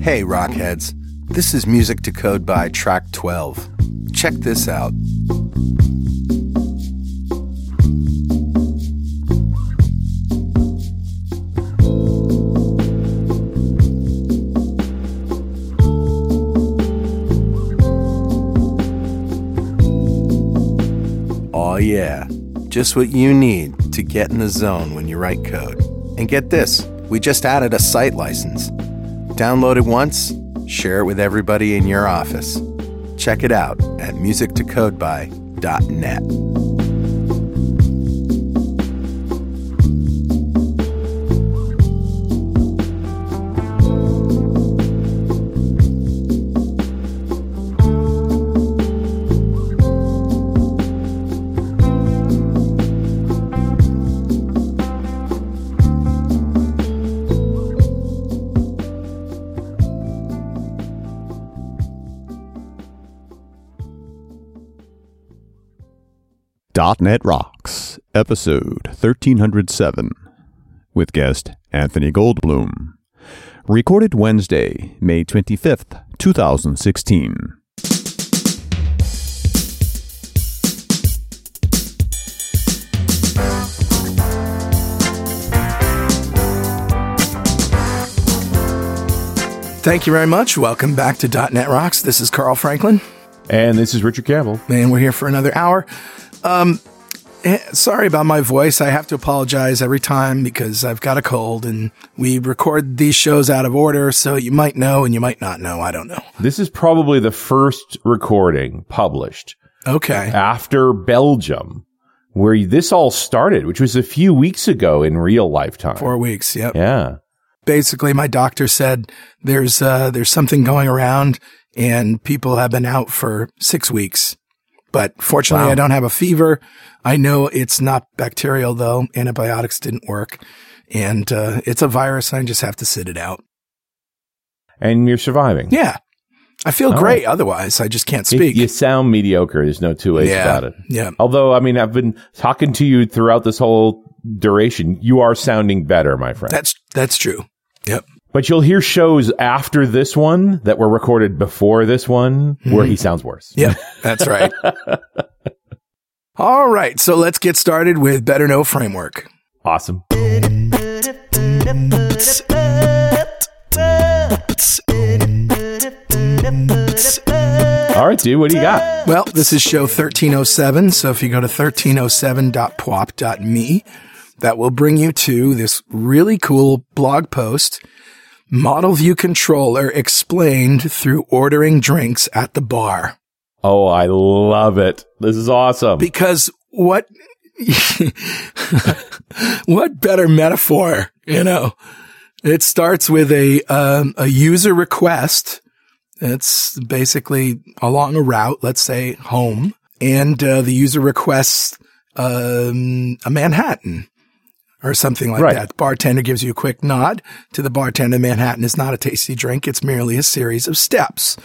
Hey, Rockheads. This is Music to Code by Track 12. Check this out. Oh yeah, just what you need to get in the zone when you write code. And get this, we just added a site license. Download it once, share it with everybody in your office. Check it out at music to code by .net. .NET Rocks, episode 1307, with guest Anthony Goldbloom. Recorded Wednesday, May 25th, 2016. Thank you very much. Welcome back to .NET Rocks. This is Carl Franklin. And this is Richard Campbell. And we're here for another hour. Sorry about my voice. I have to apologize every time because I've got a cold and we record these shows out of order. So you might know and you might not know. I don't know. This is probably the first recording published. Okay. After Belgium, where this all started, which was a few weeks ago in real lifetime. 4 weeks. Yep. Yeah. Basically, my doctor said there's something going around and people have been out for 6 weeks. But fortunately, wow, I don't have a fever. I know it's not bacterial, though. Antibiotics didn't work. And it's a virus. I just have to sit it out. And you're surviving. Yeah. I feel great. Otherwise, I just can't speak. You sound mediocre. There's no two ways about it. Yeah. Although, I mean, I've been talking to you throughout this whole duration. You are sounding better, my friend. That's true. Yep. But you'll hear shows after this one that were recorded before this one where he sounds worse. Yeah, that's right. All right, so let's get started with Better Know Framework. Awesome. All right, dude, what do you got? Well, this is show 1307, so if you go to 1307.pwop.me, that will bring you to this really cool blog post, Model View Controller Explained Through Ordering Drinks at the Bar. Oh, I love it. This is awesome. Because what better metaphor, you know? It starts with a user request. It's basically along a route, let's say home, and the user requests a Manhattan. Or something like that. The bartender gives you a quick nod to the bartender. Manhattan is not a tasty drink. It's merely a series of steps.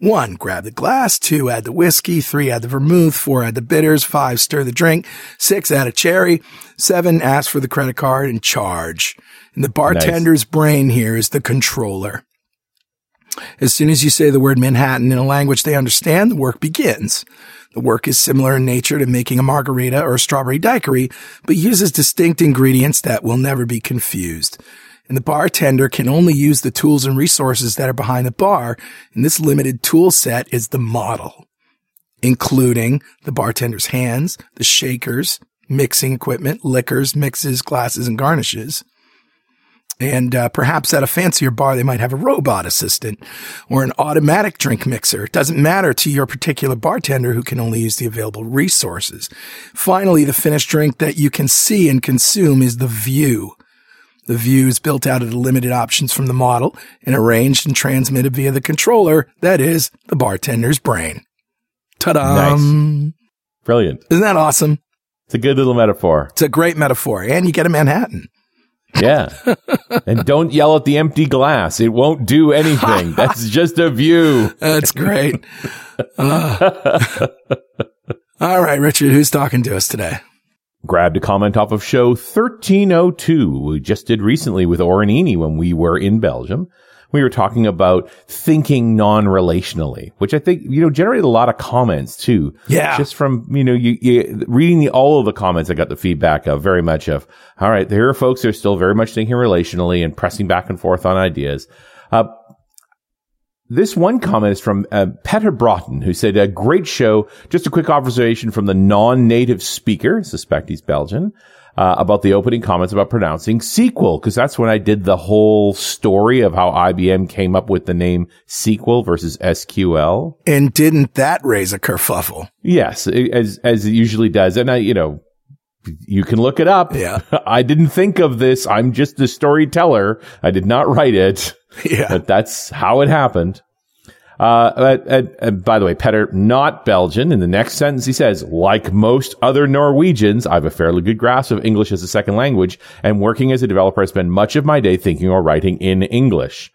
1, grab the glass. 2, add the whiskey. 3, add the vermouth. 4, add the bitters. 5, stir the drink. 6, add a cherry. 7, ask for the credit card and charge. And the bartender's brain here is the controller. As soon as you say the word Manhattan in a language they understand, the work begins. The work is similar in nature to making a margarita or a strawberry daiquiri, but uses distinct ingredients that will never be confused. And the bartender can only use the tools and resources that are behind the bar, and this limited tool set is the model, including the bartender's hands, the shakers, mixing equipment, liquors, mixes, glasses, and garnishes. And perhaps at a fancier bar, they might have a robot assistant or an automatic drink mixer. It doesn't matter to your particular bartender who can only use the available resources. Finally, the finished drink that you can see and consume is the view. The view is built out of the limited options from the model and arranged and transmitted via the controller, that is, the bartender's brain. Ta-da! Nice. Brilliant. Isn't that awesome? It's a good little metaphor. It's a great metaphor. And you get a Manhattan. Yeah. And don't yell at the empty glass. It won't do anything. That's just a view. That's great. All right, Richard, who's talking to us today? Grabbed a comment off of show 1302. We just did recently with Orinini when we were in Belgium. We were talking about thinking non-relationally, which I think, you know, generated a lot of comments too. Yeah. Just from, you know, you reading all of the comments, I got the feedback of very much of, all right, there are folks who are still very much thinking relationally and pressing back and forth on ideas. This one comment is from Petter Brouton, who said, a great show. Just a quick observation from the non-native speaker, suspect he's Belgian, about the opening comments about pronouncing sequel, because that's when I did the whole story of how IBM came up with the name sequel versus SQL. And didn't that raise a kerfuffle? Yes, as it usually does. And I, you know, you can look it up. Yeah. I didn't think of this. I'm just the storyteller. I did not write it. Yeah. But that's how it happened. By the way, Petter, not Belgian. In the next sentence, he says, like most other Norwegians, I have a fairly good grasp of English as a second language, and working as a developer, I spend much of my day thinking or writing in English.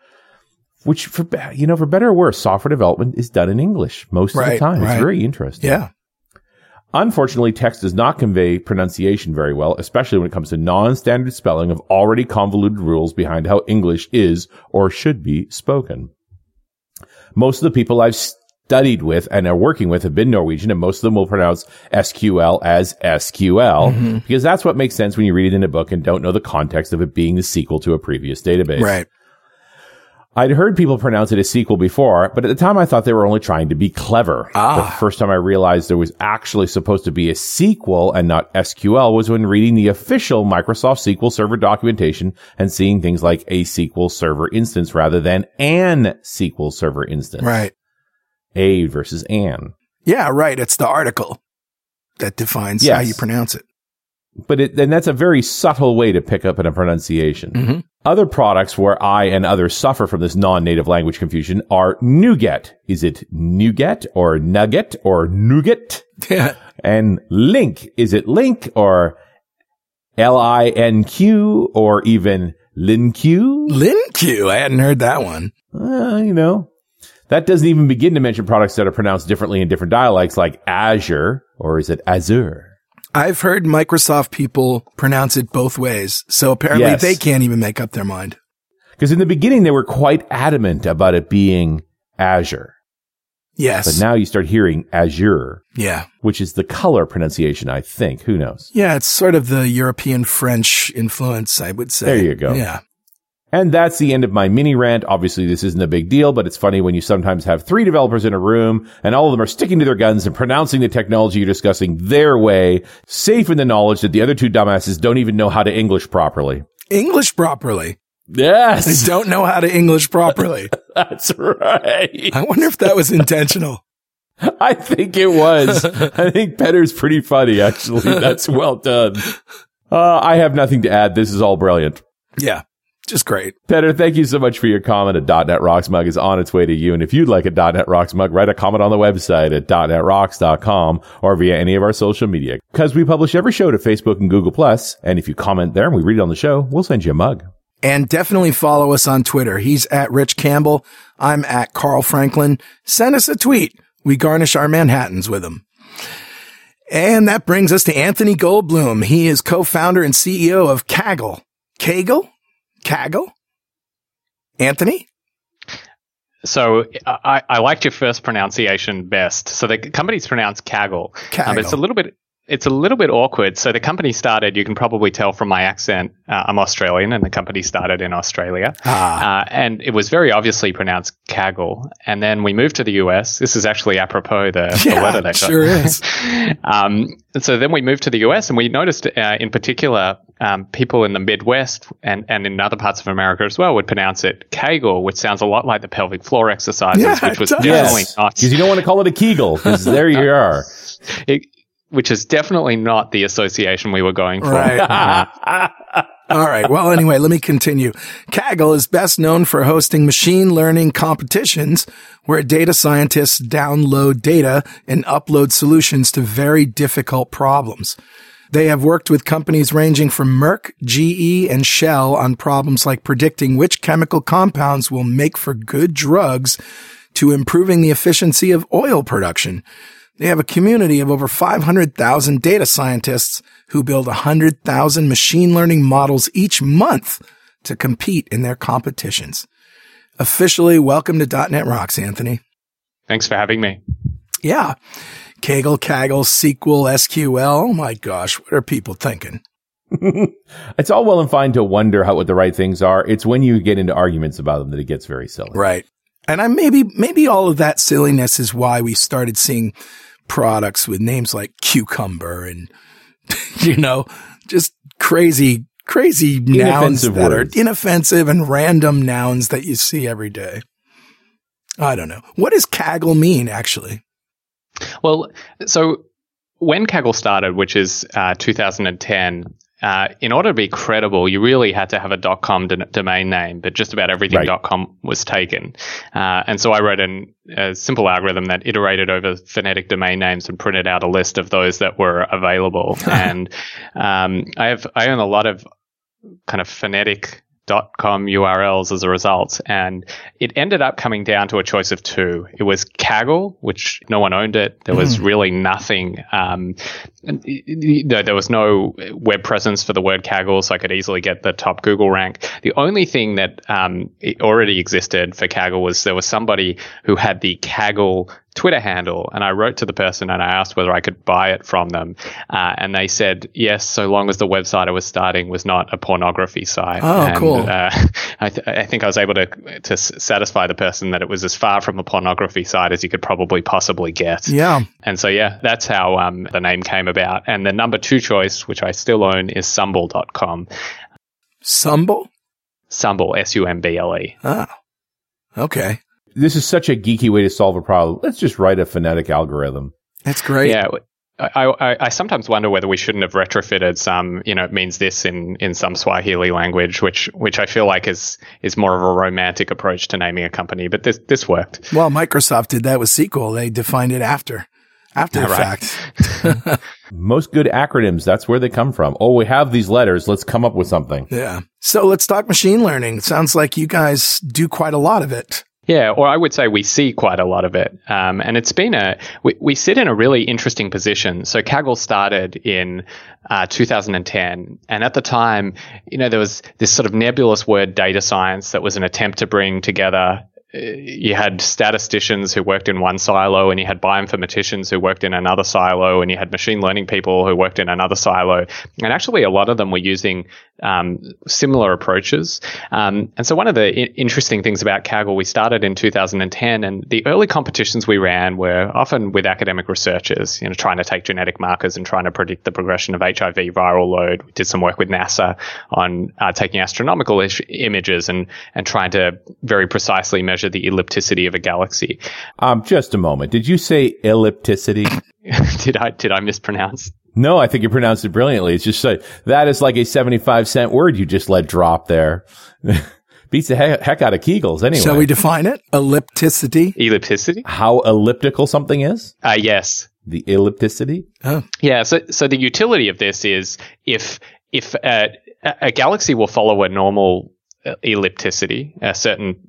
Which, for, you know, for better or worse, software development is done in English most of the time. Right. It's very interesting. Yeah. Unfortunately, text does not convey pronunciation very well, especially when it comes to non-standard spelling of already convoluted rules behind how English is or should be spoken. Most of the people I've studied with and are working with have been Norwegian, and most of them will pronounce SQL as SQL, mm-hmm. because that's what makes sense when you read it in a book and don't know the context of it being the sequel to a previous database. Right. I'd heard people pronounce it as sequel before, but at the time I thought they were only trying to be clever. The first time I realized there was actually supposed to be a sequel and not SQL was when reading the official Microsoft SQL Server documentation and seeing things like a SQL Server instance rather than an SQL Server instance. Right. A versus an. Yeah, right. It's the article that defines how you pronounce it. But then that's a very subtle way to pick up in a pronunciation. Mm-hmm. Other products where I and others suffer from this non-native language confusion are NuGet. Is it NuGet or Nugget or Nougat? Yeah. And Link. Is it Link or L-I-N-Q or even LinQ? LinQ. I hadn't heard that one. You know. That doesn't even begin to mention products that are pronounced differently in different dialects like Azure or is it Azure? I've heard Microsoft people pronounce it both ways, so apparently they can't even make up their mind. Because in the beginning, they were quite adamant about it being Azure. Yes. But now you start hearing Azure. Yeah. Which is the color pronunciation, I think. Who knows? Yeah, it's sort of the European French influence, I would say. There you go. Yeah. And that's the end of my mini rant. Obviously, this isn't a big deal, but it's funny when you sometimes have three developers in a room and all of them are sticking to their guns and pronouncing the technology you're discussing their way, safe in the knowledge that the other two dumbasses don't even know how to English properly. English properly? Yes. They don't know how to English properly. That's right. I wonder if that was intentional. I think it was. I think Petter's pretty funny, actually. That's well done. I have nothing to add. This is all brilliant. Yeah. Just great. Petter, thank you so much for your comment. A .NET Rocks mug is on its way to you. And if you'd like a .NET Rocks mug, write a comment on the website at .NETRocks.com or via any of our social media. Because we publish every show to Facebook and Google+. And if you comment there and we read it on the show, we'll send you a mug. And definitely follow us on Twitter. He's at Rich Campbell. I'm at Carl Franklin. Send us a tweet. We garnish our Manhattans with them. And that brings us to Anthony Goldbloom. He is co-founder and CEO of Kaggle. Kaggle? Kaggle? Anthony? So I liked your first pronunciation best. So the company's pronounced Kaggle. But it's a little bit awkward. So the company started, you can probably tell from my accent, I'm Australian, and the company started in Australia. And it was very obviously pronounced Kaggle. And then we moved to the US. This is actually apropos the weather that sure is. So then we moved to the US, and we noticed in particular people in the Midwest and in other parts of America as well would pronounce it Kaggle, which sounds a lot like the pelvic floor exercises, which was definitely not. Because you don't want to call it a Kegel, because there you are. Which is definitely not the association we were going for. Right. All right. Well, anyway, let me continue. Kaggle is best known for hosting machine learning competitions where data scientists download data and upload solutions to very difficult problems. They have worked with companies ranging from Merck, GE, and Shell on problems like predicting which chemical compounds will make for good drugs to improving the efficiency of oil production. They have a community of over 500,000 data scientists who build 100,000 machine learning models each month to compete in their competitions. Officially, welcome to .NET Rocks, Anthony. Thanks for having me. Yeah. Kaggle, SQL, SQL. Oh my gosh, what are people thinking? It's all well and fine to wonder what the right things are. It's when you get into arguments about them that it gets very silly. Right. And I maybe all of that silliness is why we started seeing products with names like Cucumber and, you know, just crazy nouns that words. Are inoffensive and random nouns that you see every day. I don't know. What does Kaggle mean, actually? Well, so when Kaggle started, which is 2010, in order to be credible, you really had to have a .com domain name, but just about everything right. .com was taken. And so I wrote a simple algorithm that iterated over phonetic domain names and printed out a list of those that were available. And I own a lot of kind of phonetic .com URLs as a result, and it ended up coming down to a choice of two. It was Kaggle, which no one owned it. There was really nothing. There was no web presence for the word Kaggle, so I could easily get the top Google rank. The only thing that it already existed for Kaggle was there was somebody who had the Kaggle Twitter handle, and I wrote to the person and I asked whether I could buy it from them, and they said yes, so long as the website I was starting was not a pornography site. Cool. I think I was able to satisfy the person that it was as far from a pornography site as you could possibly get. Yeah. And so yeah, that's how the name came about. And the number two choice, which I still own, is Sumble.com. Sumble, Sumble. Ah, okay. This is such a geeky way to solve a problem. Let's just write a phonetic algorithm. That's great. Yeah. I sometimes wonder whether we shouldn't have retrofitted some, you know, it means this in some Swahili language, which I feel like is more of a romantic approach to naming a company. But this worked. Well, Microsoft did that with SQL. They defined it after the fact. Most good acronyms, that's where they come from. Oh, we have these letters. Let's come up with something. Yeah. So let's talk machine learning. It sounds like you guys do quite a lot of it. Yeah, or I would say we see quite a lot of it. And it's been we sit in a really interesting position. So Kaggle started in 2010. And at the time, you know, there was this sort of nebulous word data science that was an attempt to bring together. You had statisticians who worked in one silo, and you had bioinformaticians who worked in another silo, and you had machine learning people who worked in another silo. And actually, a lot of them were using similar approaches. And so one of the interesting things about Kaggle, we started in 2010, and the early competitions we ran were often with academic researchers, you know, trying to take genetic markers and trying to predict the progression of HIV viral load. We did some work with NASA on taking astronomical images and trying to very precisely measure the ellipticity of a galaxy. Just a moment. Did you say ellipticity? Did I mispronounce? No, I think you pronounced it brilliantly. It's just like, that is like a 75-cent word you just let drop there. Beats the heck out of Kegels anyway. Shall we define it? Ellipticity? Ellipticity? How elliptical something is? Yes. The ellipticity? Oh. Yeah, so the utility of this is if a galaxy will follow a normal ellipticity,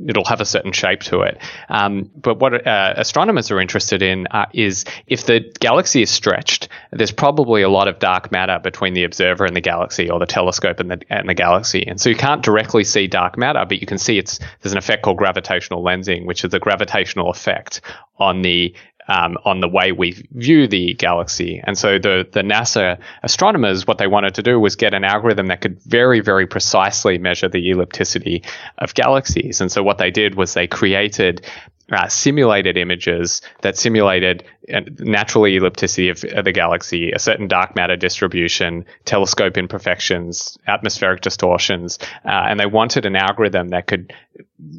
it'll have a certain shape to it. But what astronomers are interested in is if the galaxy is stretched, there's probably a lot of dark matter between the observer and the galaxy, or the telescope and the galaxy. And so you can't directly see dark matter, but you can see there's an effect called gravitational lensing, which is the gravitational effect on the way we view the galaxy. And so the NASA astronomers, what they wanted to do was get an algorithm that could very, very precisely measure the ellipticity of galaxies. And so what they did was they created simulated images that simulated natural ellipticity of the galaxy, a certain dark matter distribution, telescope imperfections, atmospheric distortions, and they wanted an algorithm that could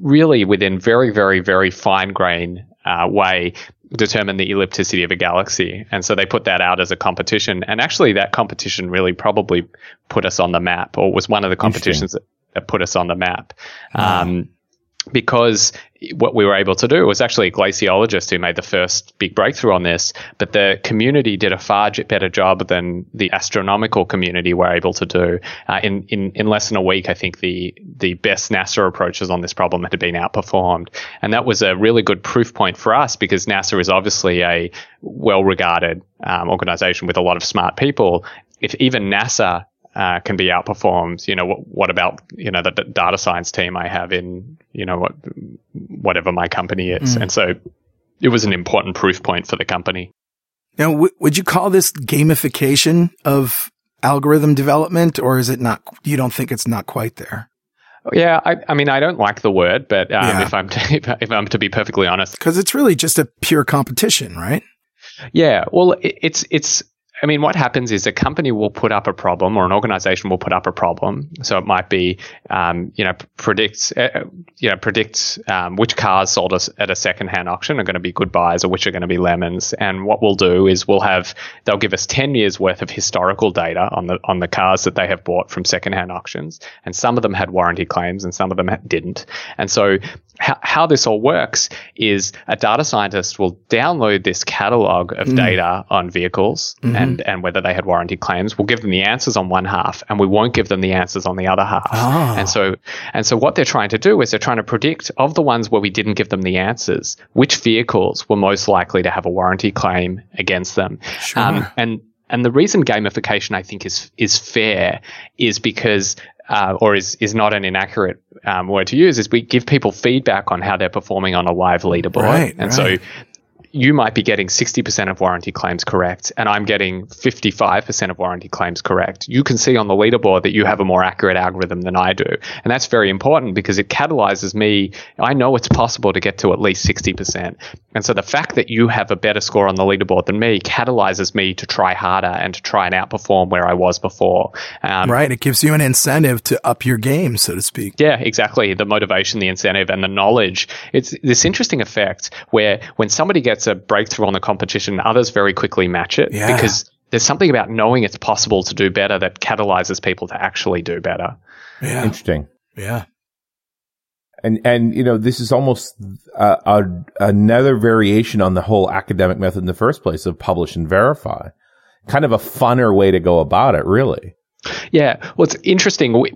really, within very, very, very fine-grained way, determine the ellipticity of a galaxy. And so they put that out as a competition. And actually, that competition really probably put us on the map, or was one of the competitions that put us on the map. because what we were able to do was actually a glaciologist who made the first big breakthrough on this, but the community did a far better job than the astronomical community were able to do. In less than a week, I think the best NASA approaches on this problem had been outperformed. And that was a really good proof point for us, because NASA is obviously a well-regarded organization with a lot of smart people. If even NASA can be outperformed, you know, what about, you know, the data science team I have in, you know, whatever my company is. And so it was an important proof point for the company. Now, would you call this gamification of algorithm development, or is it not, you don't think it's not quite there? Yeah, I mean, I don't like the word, but if I'm to be perfectly honest. Because it's really just a pure competition, right? Yeah, well, it's I mean, what happens is a company will put up a problem, or an organization will put up a problem. So it might be, predicts which cars sold us at a secondhand auction are going to be good buys, or which are going to be lemons. And what we'll do is they'll give us 10 years worth of historical data on the cars that they have bought from secondhand auctions. And some of them had warranty claims and some of them didn't. And so how this all works is a data scientist will download this catalog of data on vehicles and whether they had warranty claims. We'll give them the answers on one half, and we won't give them the answers on the other half. Oh. And so what they're trying to do is they're trying to predict, of the ones where we didn't give them the answers, which vehicles were most likely to have a warranty claim against them. Sure. And the reason gamification, I think, is fair is because or is not an inaccurate word to use, is we give people feedback on how they're performing on a live leaderboard. So you might be getting 60% of warranty claims correct, and I'm getting 55% of warranty claims correct. You can see on the leaderboard that you have a more accurate algorithm than I do. And that's very important because it catalyzes me. I know it's possible to get to at least 60%. And so the fact that you have a better score on the leaderboard than me catalyzes me to try harder and to try and outperform where I was before. It gives you an incentive to up your game, so to speak. Yeah, exactly. The motivation, the incentive, and the knowledge. It's this interesting effect where when somebody gets a breakthrough on the competition, others very quickly match it because there's something about knowing it's possible to do better that catalyzes people to actually do better. Yeah. Interesting. Yeah. And you know, this is almost another variation on the whole academic method in the first place of publish and verify. Kind of a funner way to go about it, really. Yeah. Well, it's interesting. We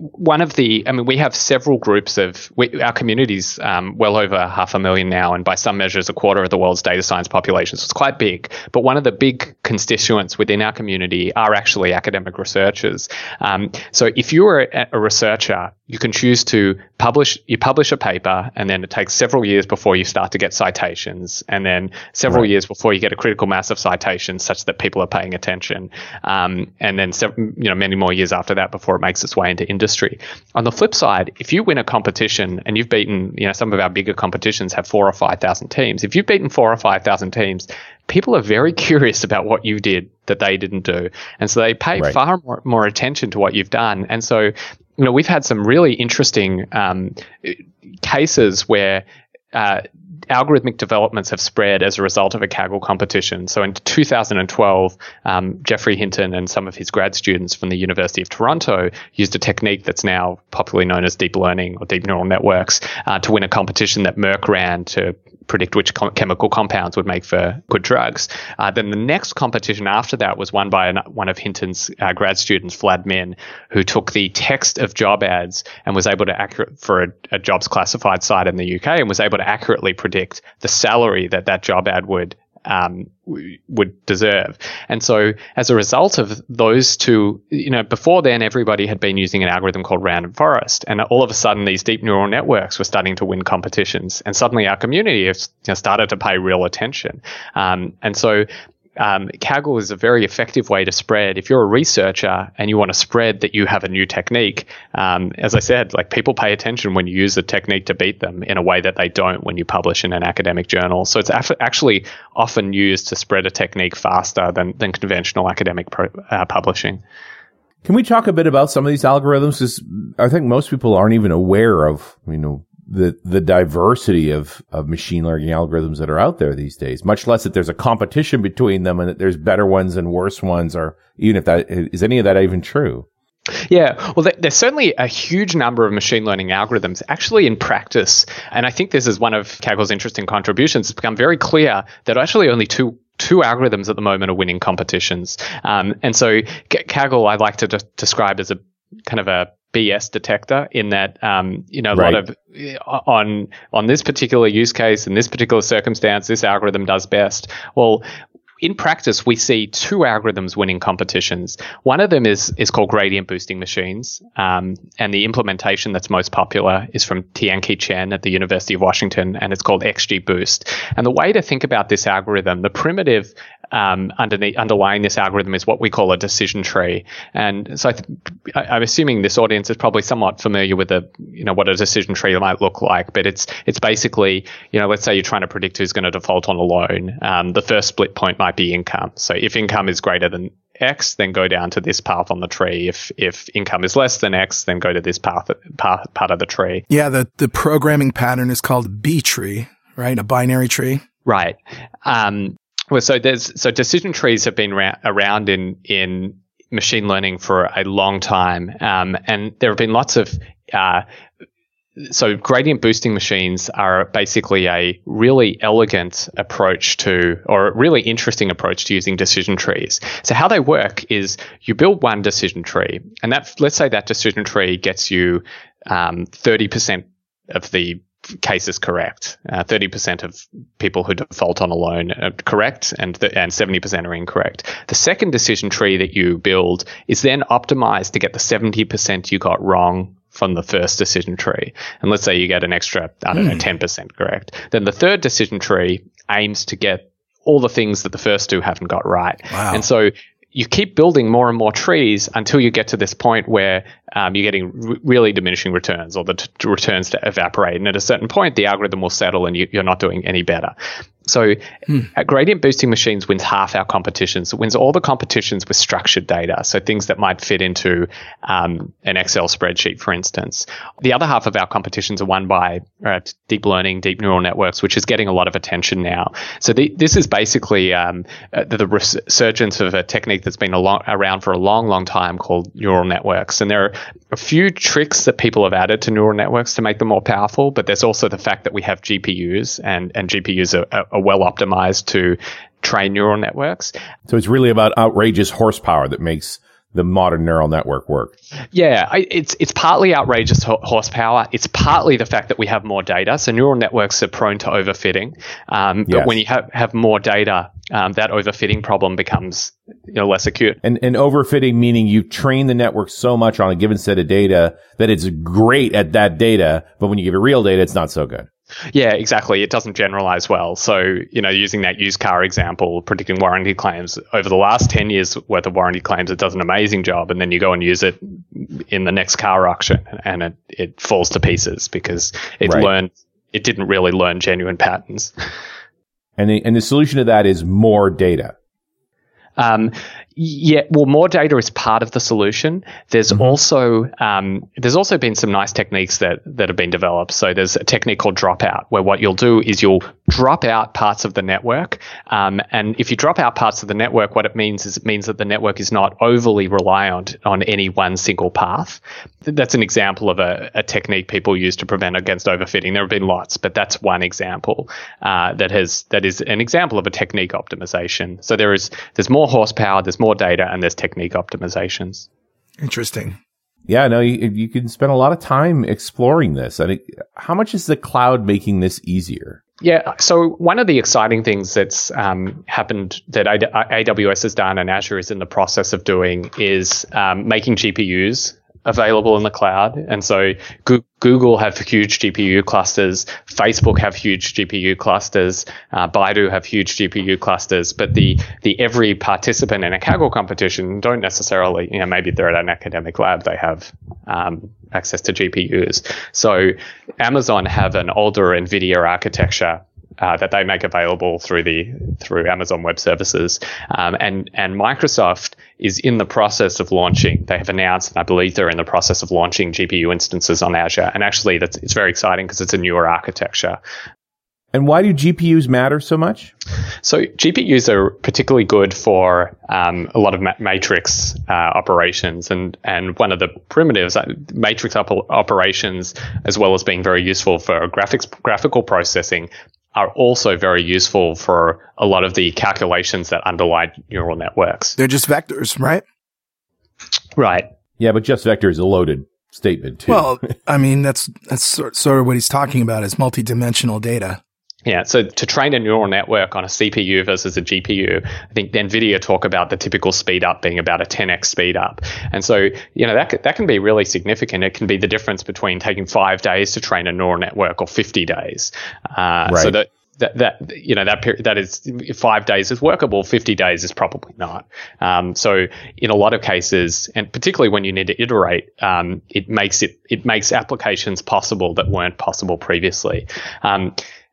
have several groups of our communities, well over 500,000 now, and by some measures, a quarter of the world's data science population. So it's quite big. But one of the big constituents within our community are actually academic researchers. So if you are a researcher, you can choose to publish a paper, and then it takes several years before you start to get citations, and then several years before you get a critical mass of citations such that people are paying attention. And then, many more years after that before it makes its way into industry. On the flip side, if you win a competition and you've beaten, some of our bigger competitions have 4,000 or 5,000 teams. If you've beaten 4,000 or 5,000 teams, people are very curious about what you did that they didn't do. And so they pay far more attention to what you've done. And so, we've had some really interesting cases where algorithmic developments have spread as a result of a Kaggle competition. So in 2012, Geoffrey Hinton and some of his grad students from the University of Toronto used a technique that's now popularly known as deep learning or deep neural networks to win a competition that Merck ran to predict which chemical compounds would make for good drugs. Then the next competition after that was won by one of Hinton's grad students, Vlad Min, who took the text of job ads and was able to for a jobs classified site in the UK, and was able to accurately predict the salary that job ad would deserve. And so as a result of those two, before then everybody had been using an algorithm called random forest, and all of a sudden these deep neural networks were starting to win competitions, and suddenly our community has started to pay real attention. Kaggle is a very effective way to spread. If you're a researcher and you want to spread that you have a new technique, as I said, people pay attention when you use the technique to beat them in a way that they don't when you publish in an academic journal. So it's actually often used to spread a technique faster than conventional academic publishing. Can we talk a bit about some of these algorithms? Because I think most people aren't even aware of, the diversity of machine learning algorithms that are out there these days, much less that there's a competition between them and that there's better ones and worse ones, or even if that is any of that even true. Yeah, well, there's certainly a huge number of machine learning algorithms actually in practice. And I think this is one of Kaggle's interesting contributions. It's become very clear that actually only two algorithms at the moment are winning competitions. And so Kaggle, I like to describe as a kind of a BS detector, in that, a lot of on this particular use case, in this particular circumstance, this algorithm does best. Well, in practice, we see two algorithms winning competitions. One of them is called gradient boosting machines, and the implementation that's most popular is from Tianqi Chen at the University of Washington, and it's called XGBoost. And the way to think about this algorithm, the primitive underlying this algorithm, is what we call a decision tree. And so I'm assuming this audience is probably somewhat familiar with what a decision tree might look like, but it's basically, let's say you're trying to predict who's going to default on a loan. The first split point might be income. So if income is greater than X, then go down to this path on the tree. If income is less than X, then go to this part of the tree. Yeah, the programming pattern is called B tree, right? A binary tree. Right. Well, so decision trees have been around in machine learning for a long time, and there have been lots of. So gradient boosting machines are basically a really elegant approach to, or a really interesting approach to, using decision trees. So how they work is you build one decision tree, and that, let's say that decision tree gets you 30% of the cases correct, 30% of people who default on a loan are correct, and 70% are incorrect. The second decision tree that you build is then optimized to get the 70% you got wrong from the first decision tree. And let's say you get an extra, 10% correct. Then the third decision tree aims to get all the things that the first two haven't got right. Wow. And so you keep building more and more trees until you get to this point where you're getting really diminishing returns, or the returns to evaporate. And at a certain point, the algorithm will settle and you're not doing any better. So gradient boosting machines wins half our competitions. It wins all the competitions with structured data, so things that might fit into an Excel spreadsheet, for instance. The other half of our competitions are won by deep learning, deep neural networks, which is getting a lot of attention now. So this is basically the resurgence of a technique that's been around for a long, long time called neural networks. And there are a few tricks that people have added to neural networks to make them more powerful, but there's also the fact that we have GPUs, and GPUs are well optimized to train neural networks. So it's really about outrageous horsepower that makes the modern neural network work. Yeah, it's partly outrageous horsepower. It's partly the fact that we have more data. So neural networks are prone to overfitting. But when you have more data, that overfitting problem becomes less acute. And overfitting meaning you train the network so much on a given set of data that it's great at that data, but when you give it real data, it's not so good. Yeah, exactly. It doesn't generalize well. So, using that used car example, predicting warranty claims, over the last 10 years worth of warranty claims, it does an amazing job. And then you go and use it in the next car auction and it falls to pieces because it didn't really learn genuine patterns. And the solution to that is more data. More data is part of the solution. There's also been some nice techniques that have been developed. So there's a technique called dropout, where what you'll do is you'll drop out parts of the network. And if you drop out parts of the network, what it means is that the network is not overly reliant on any one single path. That's an example of a technique people use to prevent against overfitting. There have been lots, but that's one example that is an example of a technique optimization. So there's more horsepower, there's more data, and there's technique optimizations. Interesting. Yeah, no, you can spend a lot of time exploring this. And how much is the cloud making this easier? Yeah, so one of the exciting things that's happened that AWS has done and Azure is in the process of doing is making GPUs available in the cloud. And so Google have huge GPU clusters, Facebook have huge GPU clusters, Baidu have huge GPU clusters, but the every participant in a Kaggle competition don't necessarily, maybe they're at an academic lab, they have access to GPUs. So Amazon have an older NVIDIA architecture that they make available through Amazon Web Services, and Microsoft is in the process of launching. They have announced, and I believe they're in the process of launching GPU instances on Azure. And actually, it's very exciting because it's a newer architecture. And why do GPUs matter so much? So GPUs are particularly good for a lot of matrix operations. And one of the primitives, matrix operations, as well as being very useful for graphical processing, are also very useful for a lot of the calculations that underlie neural networks. They're just vectors, right? Right. Yeah, but just vector is a loaded statement, too. Well, I mean, that's sort of what he's talking about is multidimensional data. Yeah, so to train a neural network on a CPU versus a GPU, I think NVIDIA talk about the typical speed up being about a 10x speed up. And so, you know, that can be really significant. It can be the difference between taking 5 days to train a neural network or 50 days. Right. So that is 5 days is workable, 50 days is probably not. So in a lot of cases, and particularly when you need to iterate, it makes applications possible that weren't possible previously.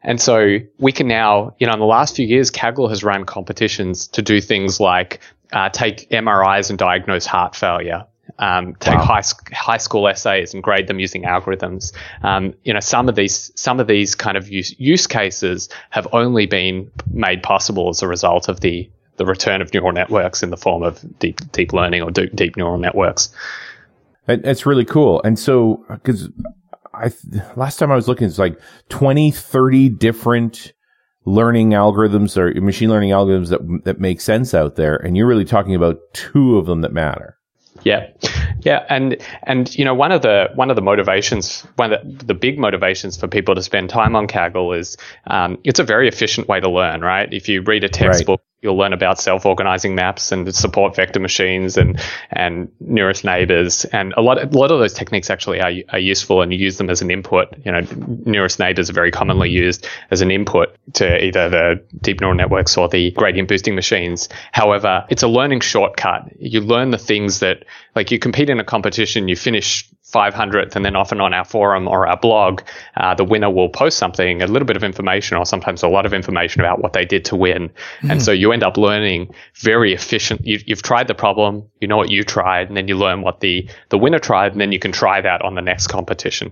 And so we can now, you know, in the last few years, Kaggle has run competitions to do things like take MRIs and diagnose heart failure, take high school essays and grade them using algorithms. You know, some of these kind of use cases have only been made possible as a result of the return of neural networks in the form of deep learning or deep neural networks. That's really cool. And so, because last time I was looking, it's like 20, 30 different learning algorithms or machine learning algorithms that make sense out there. And you're really talking about two of them that matter. Yeah. Yeah. And, you know, one of the motivations, one of the big motivations for people to spend time on Kaggle is, it's a very efficient way to learn, right? If you read a textbook, You'll learn about self-organizing maps and support vector machines and nearest neighbors. And a lot of those techniques actually are useful, and you use them as an input. You know, nearest neighbors are very commonly used as an input to either the deep neural networks or the gradient boosting machines. However, it's a learning shortcut. You learn the things that, like, you compete in a competition, you finish 500th, and then often on our forum or our blog, the winner will post something, a little bit of information or sometimes a lot of information about what they did to win. Mm-hmm. And so you end up learning very efficient. You've tried the problem, you know what you tried, and then you learn what the winner tried, and then you can try that on the next competition.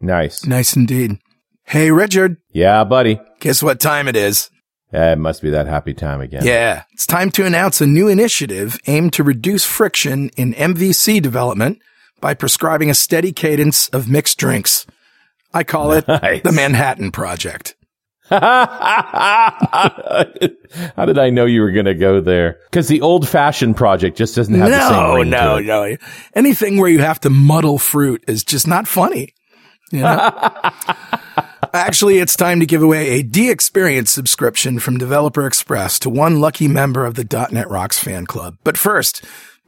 Nice. Nice indeed. Hey, Richard. Yeah, buddy. Guess what time it is? It must be that happy time again. Yeah. It's time to announce a new initiative aimed to reduce friction in MVC development by prescribing a steady cadence of mixed drinks. I call it the Manhattan Project. How did I know you were going to go there? Because the old-fashioned project just doesn't have the same ring to it. No. Anything where you have to muddle fruit is just not funny. You know? Actually, it's time to give away a D-Experience subscription from Developer Express to one lucky member of the .NET Rocks fan club. But first,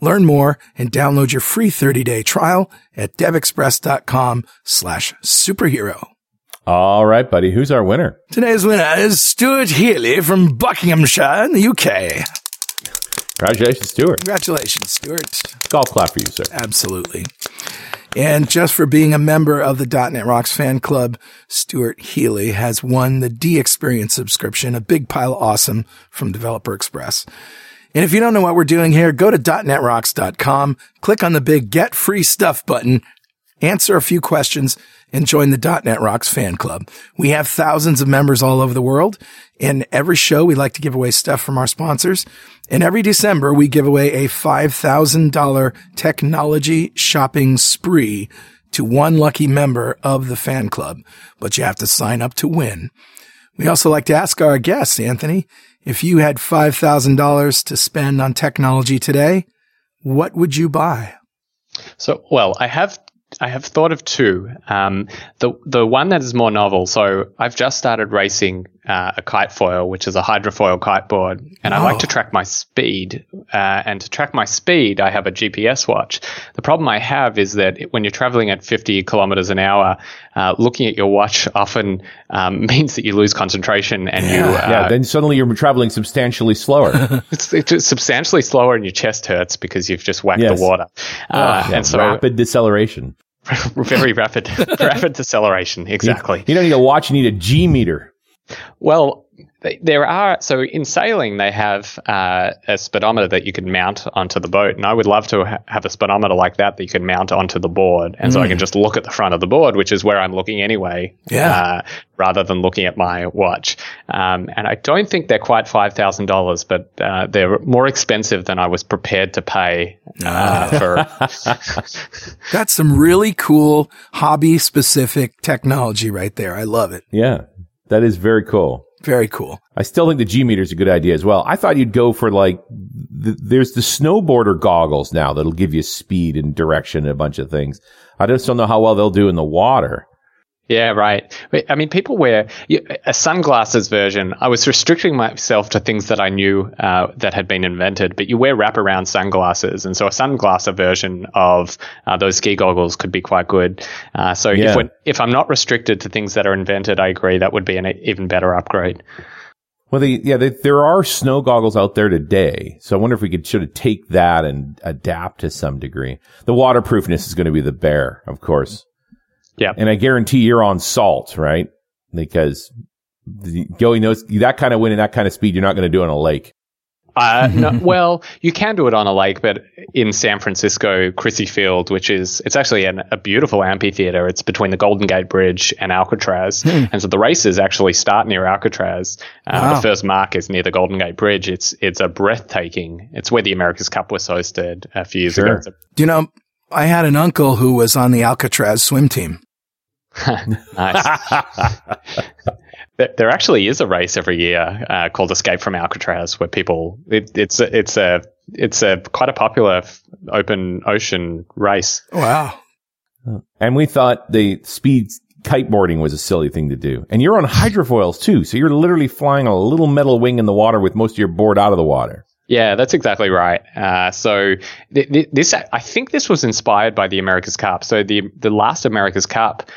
Learn more and download your free 30-day trial at devexpress.com/superhero. All right, buddy. Who's our winner? Today's winner is Stuart Healy from Buckinghamshire in the UK. Congratulations, Stuart. Congratulations, Stuart. Golf clap for you, sir. Absolutely. And just for being a member of the .NET Rocks fan club, Stuart Healy has won the D-Experience subscription, a big pile of awesome from Developer Express. And if you don't know what we're doing here, go to .NETRocks.com, click on the big Get Free Stuff button, answer a few questions, and join the .NET Rocks fan club. We have thousands of members all over the world, and every show we like to give away stuff from our sponsors. And every December, we give away a $5,000 technology shopping spree to one lucky member of the fan club. But you have to sign up to win. We also like to ask our guests, Anthony, if you had $5,000 to spend on technology today, what would you buy? So, well, I have thought of two. The one that is more novel. So I've just started racing a kite foil, which is a hydrofoil kite board, and I like to track my speed. And to track my speed, I have a GPS watch. The problem I have is that when you're traveling at 50 kilometers an hour, looking at your watch often means that you lose concentration, and then suddenly you're traveling substantially slower. it's substantially slower, and your chest hurts because you've just whacked the water. And so rapid deceleration. Very rapid deceleration. Exactly. You don't need a watch. You need a G meter. Well, there are. So in sailing, they have a speedometer that you can mount onto the boat. And I would love to have a speedometer like that you can mount onto the board. And so I can just look at the front of the board, which is where I'm looking anyway, rather than looking at my watch. And I don't think they're quite $5,000, but they're more expensive than I was prepared to pay for. That's some really cool hobby-specific technology right there. I love it. Yeah, that is very cool. Very cool. I still think the G meter is a good idea as well. I thought you'd go for there's the snowboarder goggles now that'll give you speed and direction and a bunch of things. I just don't know how well they'll do in the water. Yeah, right. I mean, people wear a sunglasses version. I was restricting myself to things that I knew that had been invented, but you wear wraparound sunglasses. And so a sunglasses version of those ski goggles could be quite good. If I'm not restricted to things that are invented, I agree that would be an even better upgrade. Well, there are snow goggles out there today. So I wonder if we could sort of take that and adapt to some degree. The waterproofness is going to be the bear, of course. Yeah, and I guarantee you're on salt, right? Because going that kind of wind and that kind of speed, you're not going to do on a lake. No, well, you can do it on a lake, but in San Francisco, Crissy Field, which it's actually a beautiful amphitheater. It's between the Golden Gate Bridge and Alcatraz. And so the races actually start near Alcatraz. The first mark is near the Golden Gate Bridge. It's a breathtaking. It's where the America's Cup was hosted a few years ago. Do you know, I had an uncle who was on the Alcatraz swim team. Nice. There actually is a race every year called Escape from Alcatraz, where it's quite a popular open ocean race. Wow! And we thought the speed kiteboarding was a silly thing to do, and you're on hydrofoils too, so you're literally flying a little metal wing in the water with most of your board out of the water. Yeah, that's exactly right. I think this was inspired by the America's Cup. So the last America's Cup,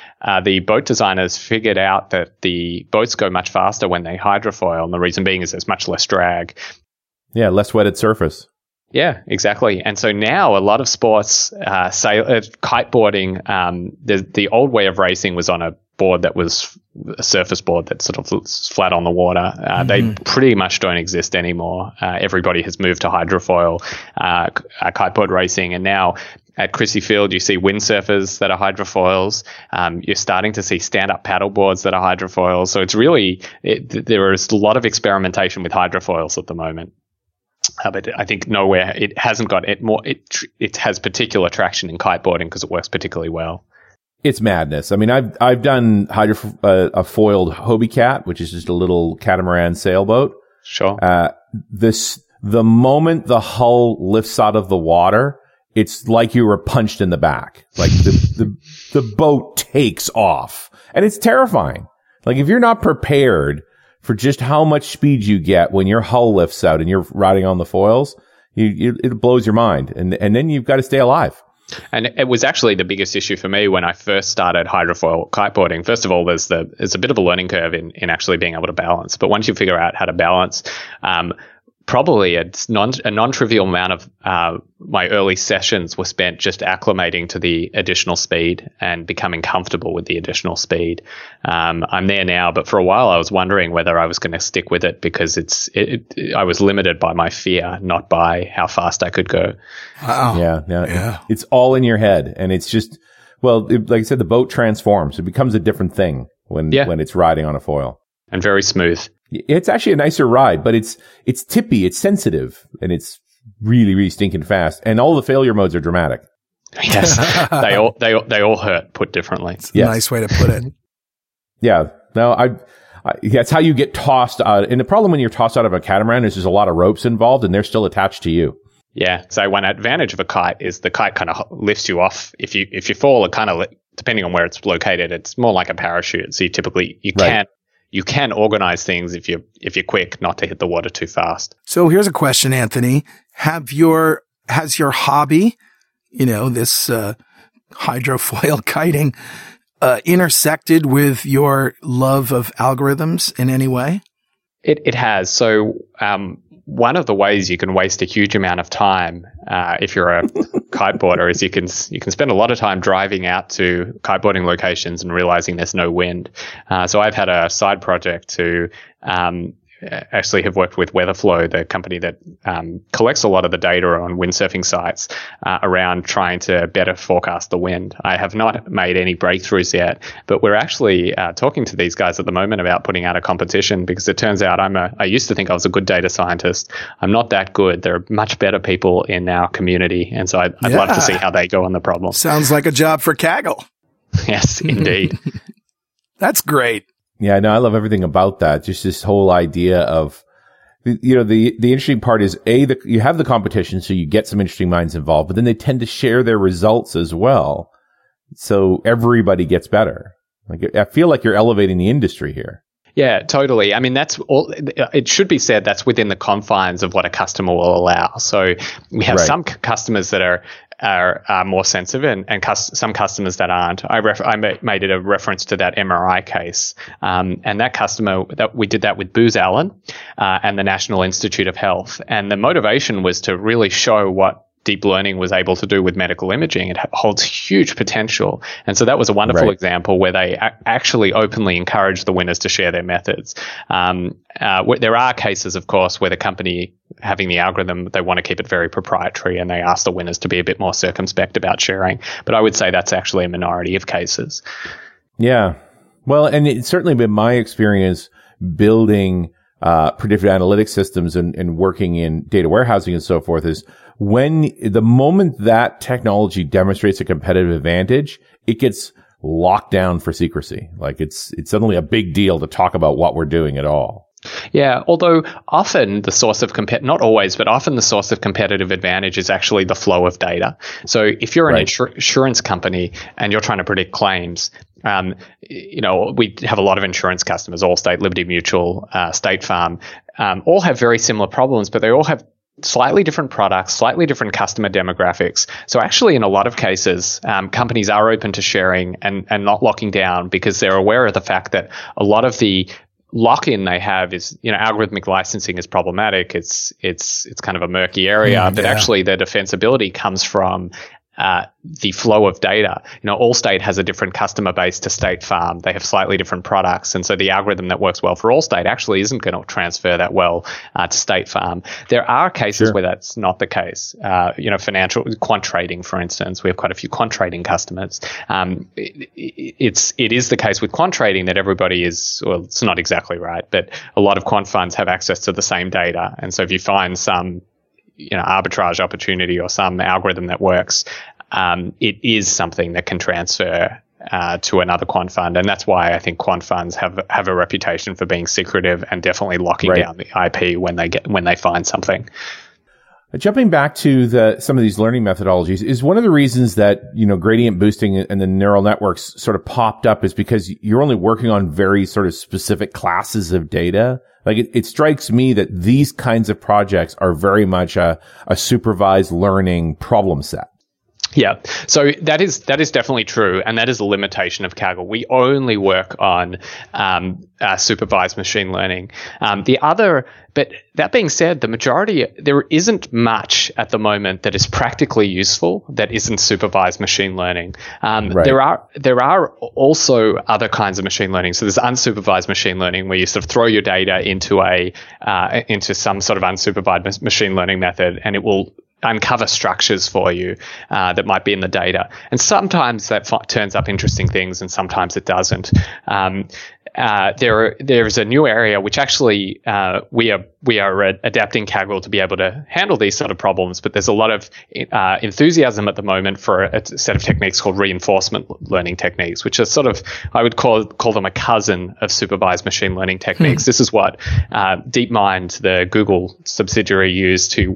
the boat designers figured out that the boats go much faster when they hydrofoil, and the reason being is there's much less drag. Yeah, less wetted surface. Yeah, exactly. And so now a lot of sports, kiteboarding, the old way of racing was on a board that was a surface board that sort of flat on the water. They pretty much don't exist anymore. Everybody has moved to hydrofoil kiteboard racing, and now at Crissy Field you see windsurfers that are hydrofoils. You're starting to see stand-up paddle boards that are hydrofoils. So it's really there is a lot of experimentation with hydrofoils at the moment. But I think nowhere it hasn't got it more. It has particular traction in kiteboarding because it works particularly well. It's madness. I mean, I've done a foiled Hobie Cat, which is just a little catamaran sailboat. Sure. The moment the hull lifts out of the water, it's like you were punched in the back. Like the boat takes off, and it's terrifying. Like if you're not prepared for just how much speed you get when your hull lifts out and you're riding on the foils, it blows your mind, and then you've got to stay alive. And it was actually the biggest issue for me when I first started hydrofoil kiteboarding. First of all, there's a bit of a learning curve in actually being able to balance. But once you figure out how to balance, probably a non-trivial amount of my early sessions were spent just acclimating to the additional speed and becoming comfortable with the additional speed. I'm there now, but for a while I was wondering whether I was going to stick with it because I was limited by my fear, not by how fast I could go. Wow. Yeah. It's all in your head, and it's just like I said, the boat transforms. It becomes a different thing when it's riding on a foil. And very smooth. It's actually a nicer ride, but it's tippy, it's sensitive, and it's really, really stinking fast. And all the failure modes are dramatic. Yes, they all hurt, put differently. It's a nice way to put it. Yeah, no, that's how you get tossed out. And the problem when you're tossed out of a catamaran is there's a lot of ropes involved, and they're still attached to you. Yeah, so one advantage of a kite is the kite kind of lifts you off. If you fall, it kind of depending on where it's located, it's more like a parachute. So you typically you right. can't. you can organize things if you're quick, not to hit the water too fast. So here's a question, Anthony. Has your hobby, this hydrofoil kiting, intersected with your love of algorithms in any way? It has. So one of the ways you can waste a huge amount of time if you're a kiteboarder is you can spend a lot of time driving out to kiteboarding locations and realizing there's no wind. So I've had a side project to actually have worked with Weatherflow, the company that collects a lot of the data on windsurfing sites around trying to better forecast the wind. I have not made any breakthroughs yet, but we're actually talking to these guys at the moment about putting out a competition, because it turns out I used to think I was a good data scientist. I'm not that good. There are much better people in our community, and so I'd love to see how they go on the problem. Sounds like a job for Kaggle. Yes, indeed. That's great. Yeah, I know. I love everything about that. Just this whole idea of, the interesting part is, you have the competition, so you get some interesting minds involved, but then they tend to share their results as well. So everybody gets better. Like, I feel like you're elevating the industry here. Yeah, totally. I mean, that's all. It should be said that's within the confines of what a customer will allow. So we have some customers that are more sensitive and some customers that aren't. I made it a reference to that MRI case. And that customer, we did that with Booz Allen and the National Institute of Health. And the motivation was to really show what deep learning was able to do with medical imaging. It holds huge potential. And so that was a wonderful example where they actually openly encourage the winners to share their methods. There are cases, of course, where the company having the algorithm, they want to keep it very proprietary and they ask the winners to be a bit more circumspect about sharing. But I would say that's actually a minority of cases. Yeah. Well, and it's certainly been my experience building predictive analytics systems and working in data warehousing and so forth is, when the moment that technology demonstrates a competitive advantage, it gets locked down for secrecy. Like it's suddenly a big deal to talk about what we're doing at all. Yeah, although often the source of not always, but often the source of competitive advantage is actually the flow of data. So if you're an insurance company and you're trying to predict claims, we have a lot of insurance customers, Allstate, Liberty Mutual, State Farm, all have very similar problems, but they all have slightly different products, slightly different customer demographics. So actually, in a lot of cases, companies are open to sharing and not locking down, because they're aware of the fact that a lot of the lock-in they have is, algorithmic licensing is problematic. It's kind of a murky area, but actually the defensibility comes from the flow of data. Allstate has a different customer base to State Farm. They have slightly different products. And so the algorithm that works well for Allstate actually isn't going to transfer that well to State Farm. There are cases where that's not the case. Quant trading, for instance, we have quite a few quant trading customers. It is the case with quant trading that everybody is, well, it's not exactly right, but a lot of quant funds have access to the same data. And so if you find some arbitrage opportunity or some algorithm that works, it is something that can transfer to another quant fund. And that's why I think quant funds have a reputation for being secretive and definitely locking down the IP when they find something. Jumping back to some of these learning methodologies, is one of the reasons that, gradient boosting and the neural networks sort of popped up is because you're only working on very sort of specific classes of data. Like it strikes me that these kinds of projects are very much a supervised learning problem set. Yeah, so that is definitely true, and that is a limitation of Kaggle. We only work on supervised machine learning. But that being said, the majority, there isn't much at the moment that is practically useful that isn't supervised machine learning. There are also other kinds of machine learning. So there's unsupervised machine learning, where you sort of throw your data into into some sort of unsupervised machine learning method, and it will uncover structures for you that might be in the data. And sometimes that turns up interesting things, and sometimes it doesn't. There is a new area which actually we are adapting Kaggle to be able to handle these sort of problems, but there's a lot of enthusiasm at the moment for a set of techniques called reinforcement learning techniques, which are sort of, I would call them a cousin of supervised machine learning techniques. This is what DeepMind, the Google subsidiary, used to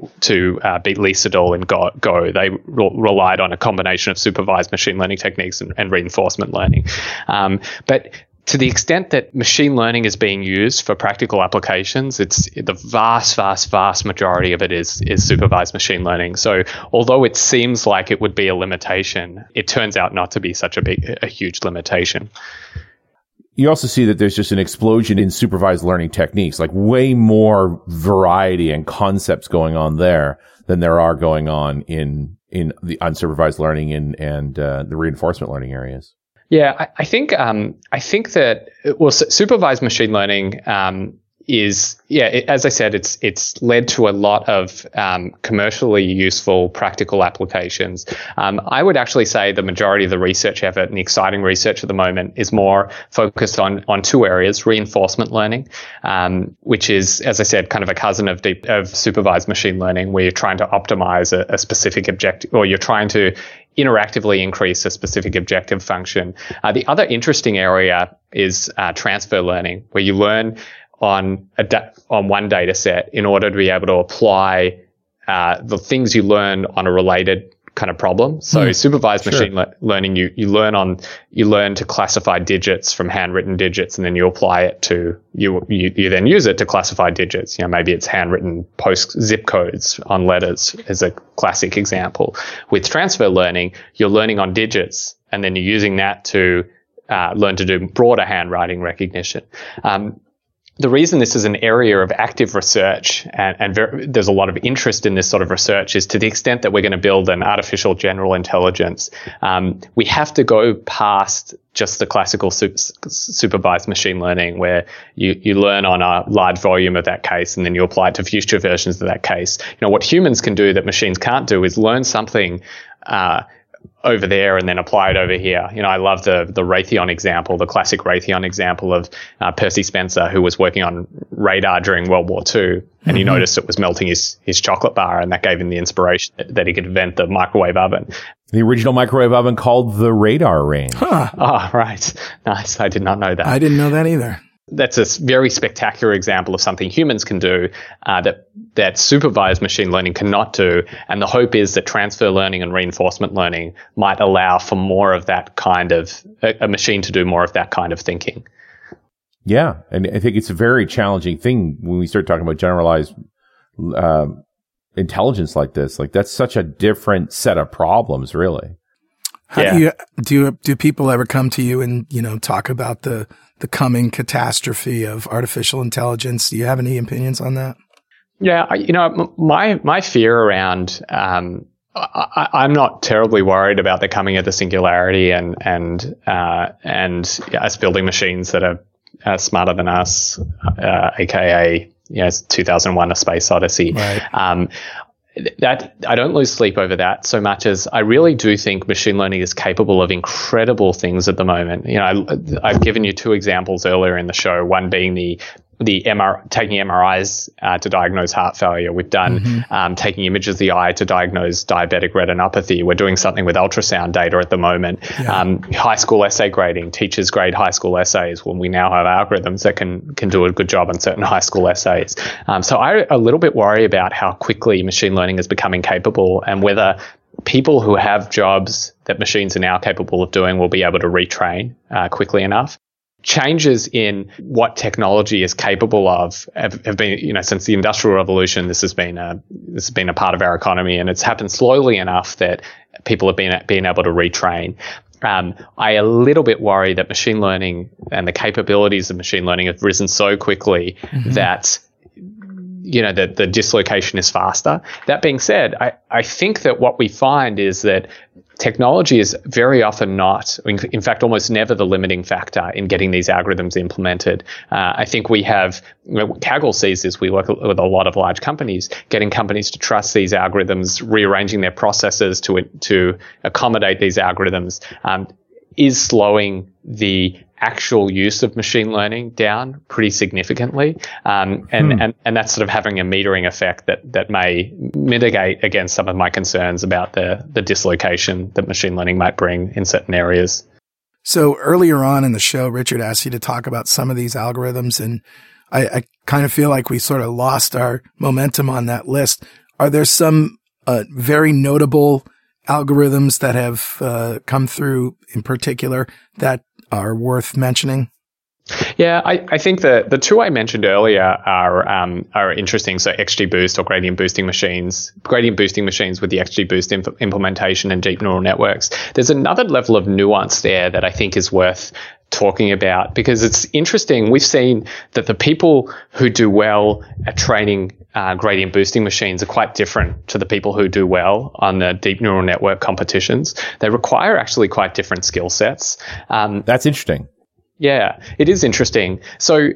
beat Lee Sedol in Go. They relied on a combination of supervised machine learning techniques and reinforcement learning. But to the extent that machine learning is being used for practical applications, it's the vast majority of it is supervised machine learning. So although it seems like it would be a limitation, it turns out not to be such a huge limitation. You also see that there's just an explosion in supervised learning techniques, like way more variety and concepts going on there than there are going on in the unsupervised learning and the reinforcement learning areas. Yeah, I think that supervised machine learning as I said, it's led to a lot of commercially useful practical applications. I would actually say the majority of the research effort and the exciting research at the moment is more focused on two areas: reinforcement learning, which is, as I said, kind of a cousin of supervised machine learning, where you're trying to optimize a specific objective, or you're trying to interactively increase a specific objective function. The other interesting area is transfer learning, where you learn on one data set in order to be able to apply the things you learn on a related kind of problem. So supervised machine learning, you learn to classify digits from handwritten digits, and then you apply it to you then use it to classify digits. You know, maybe it's handwritten zip codes on letters as a classic example. With transfer learning, you're learning on digits, and then you're using that to learn to do broader handwriting recognition. The reason this is an area of active research and there's a lot of interest in this sort of research is, to the extent that we're going to build an artificial general intelligence, we have to go past just the classical supervised machine learning, where you learn on a large volume of that case and then you apply it to future versions of that case. You know, what humans can do that machines can't do is learn something over there and then apply it over here. You know, I love the Raytheon example, the classic Raytheon example of Percy Spencer, who was working on radar during World War II, and he noticed it was melting his chocolate bar, and that gave him the inspiration that he could invent the microwave oven. The original microwave oven called the radar range. Huh. Oh, right. Nice. I did not know that. I didn't know that either. That's a very spectacular example of something humans can do that supervised machine learning cannot do. And the hope is that transfer learning and reinforcement learning might allow for more of that kind of a machine to do more of that kind of thinking. Yeah. And I think it's a very challenging thing when we start talking about generalized intelligence like this. Like, that's such a different set of problems, really. How do people ever come to you and, you know, talk about the coming catastrophe of artificial intelligence? Do you have any opinions on that? Yeah, you know, my fear around I'm not terribly worried about the coming of the singularity and us building machines that are smarter than us, aka, you know, 2001: A Space Odyssey. Right. That I don't lose sleep over that so much as I really do think machine learning is capable of incredible things at the moment. You know, I've given you two examples earlier in the show, one being taking MRIs to diagnose heart failure. We've done taking images of the eye to diagnose diabetic retinopathy. We're doing something with ultrasound data at the moment. Yeah. High school essay grading. Teachers grade high school essays when we now have algorithms that can do a good job on certain high school essays. So I a little bit worry about how quickly machine learning is becoming capable, and whether people who have jobs that machines are now capable of doing will be able to retrain quickly enough. Changes in what technology is capable of have been, you know, since the Industrial Revolution, this has been a part of our economy, and it's happened slowly enough that people have been able to retrain. I a little bit worry that machine learning and the capabilities of machine learning have risen so quickly that, you know, that the dislocation is faster. That being said, I think that what we find is that technology is very often not, in fact, almost never the limiting factor in getting these algorithms implemented. I think Kaggle sees this. We work with a lot of large companies, getting companies to trust these algorithms, rearranging their processes to accommodate these algorithms, is slowing the actual use of machine learning down pretty significantly. And that's sort of having a metering effect that may mitigate against some of my concerns about the dislocation that machine learning might bring in certain areas. So earlier on in the show, Richard asked you to talk about some of these algorithms, and I kind of feel like we sort of lost our momentum on that list. Are there some very notable algorithms that have come through in particular that are worth mentioning? Yeah, I think the two I mentioned earlier are interesting. So XGBoost or gradient boosting machines with the XGBoost implementation and deep neural networks. There's another level of nuance there that I think is worth talking about, because it's interesting. We've seen that the people who do well at training gradient boosting machines are quite different to the people who do well on the deep neural network competitions. They require actually quite different skill sets. That's interesting. Yeah, it is interesting. So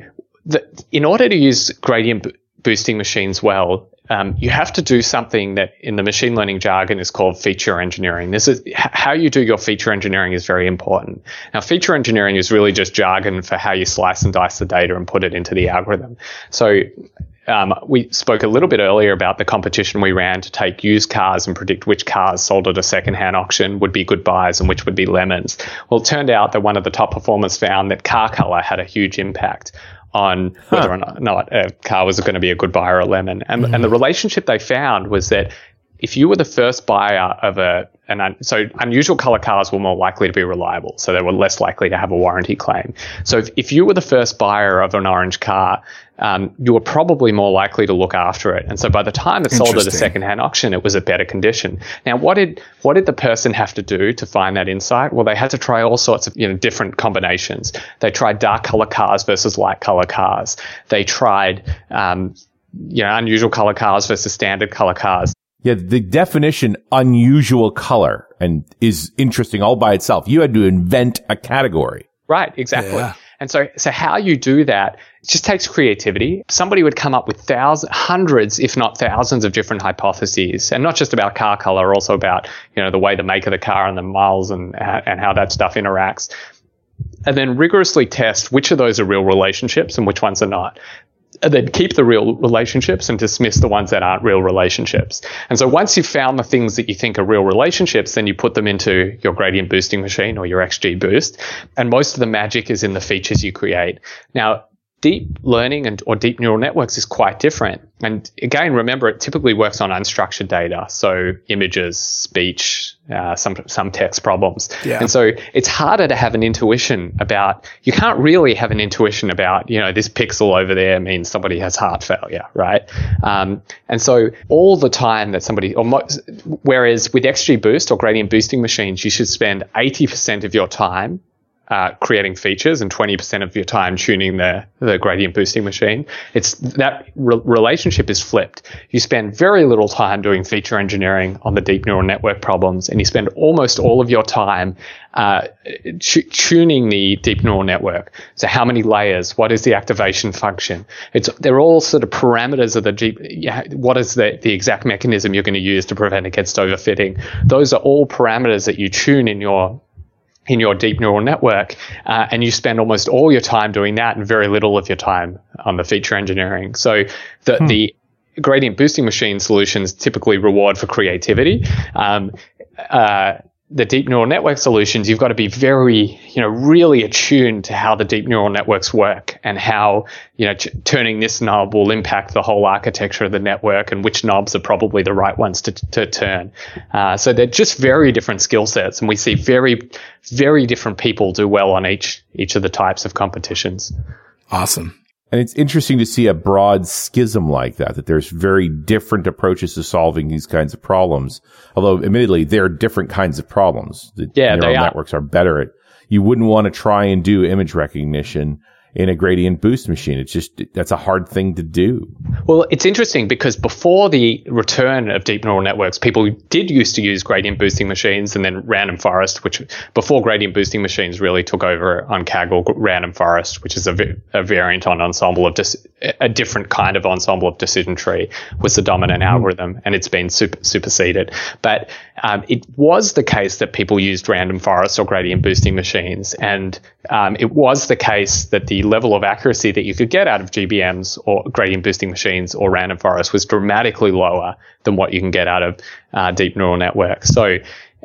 in order to use gradient boosting machines well, you have to do something that in the machine learning jargon is called feature engineering. This is how you do your feature engineering is very important. Now, feature engineering is really just jargon for how you slice and dice the data and put it into the algorithm. So we spoke a little bit earlier about the competition we ran to take used cars and predict which cars sold at a secondhand auction would be good buys and which would be lemons. Well, it turned out that one of the top performers found that car color had a huge impact on whether or not a car was going to be a good buy or a lemon. And, and the relationship they found was that if you were the first buyer of so unusual color cars were more likely to be reliable, so they were less likely to have a warranty claim. So if you were the first buyer of an orange car, you were probably more likely to look after it. And so by the time it sold at a secondhand auction, it was a better condition. Now, what did the person have to do to find that insight? Well, they had to try all sorts of different combinations. They tried dark color cars versus light color cars. They tried unusual color cars versus standard color cars. Yeah, the definition unusual color and is interesting all by itself. You had to invent a category. Right, exactly. Yeah. And so how you do that just takes creativity. Somebody would come up with hundreds, if not thousands of different hypotheses, and not just about car color, also about, the way the make of the car and the miles and how that stuff interacts. And then rigorously test which of those are real relationships and which ones are not. And then keep the real relationships and dismiss the ones that aren't real relationships. And so once you've found the things that you think are real relationships, then you put them into your gradient boosting machine or your XGBoost. And most of the magic is in the features you create. Now, deep learning or deep neural networks is quite different. And again, remember, it typically works on unstructured data. So images, speech, some text problems. Yeah. And so it's harder to have an intuition about, you can't really have an intuition about, this pixel over there means somebody has heart failure, right? And so all the time that whereas with XGBoost or gradient boosting machines, you should spend 80% of your time creating features and 20% of your time tuning the gradient boosting machine. It's that relationship is flipped. You spend very little time doing feature engineering on the deep neural network problems, and you spend almost all of your time tuning the deep neural network. So how many layers? What is the activation function? They're all sort of parameters of the what is the exact mechanism you're going to use to prevent against overfitting? Those are all parameters that you tune in your deep neural network, and you spend almost all your time doing that and very little of your time on the feature engineering. So the gradient boosting machine solutions typically reward for creativity. The deep neural network solutions, you've got to be very, really attuned to how the deep neural networks work and how, turning this knob will impact the whole architecture of the network and which knobs are probably the right ones to turn. So they're just very different skill sets, and we see very, very different people do well on each of the types of competitions. Awesome. And it's interesting to see a broad schism like that there's very different approaches to solving these kinds of problems. Although, admittedly, they're different kinds of problems. Neural networks are better at. You wouldn't want to try and do image recognition in a gradient boost machine. It's just, that's a hard thing to do. Well, it's interesting because before the return of deep neural networks, people did used to use gradient boosting machines and then random forest, which before gradient boosting machines really took over on Kaggle, random forest, which is a variant on ensemble of a different kind of ensemble of decision tree, was the dominant algorithm, and it's been superseded. But it was the case that people used random forest or gradient boosting machines, and it was the case that the level of accuracy that you could get out of GBMs or gradient boosting machines or random forest was dramatically lower than what you can get out of deep neural networks. So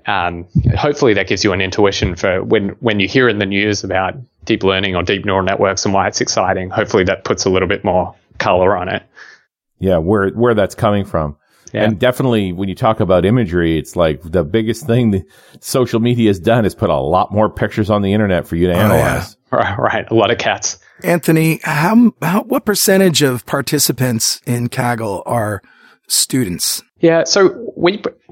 hopefully that gives you an intuition for when you hear in the news about deep learning or deep neural networks and why it's exciting. Hopefully that puts a little bit more color on it. Yeah, where that's coming from. Yeah. And definitely when you talk about imagery, it's like the biggest thing that social media has done is put a lot more pictures on the internet for you to analyze. Yeah. Right. A lot of cats. Anthony, what percentage of participants in Kaggle are students? Yeah. So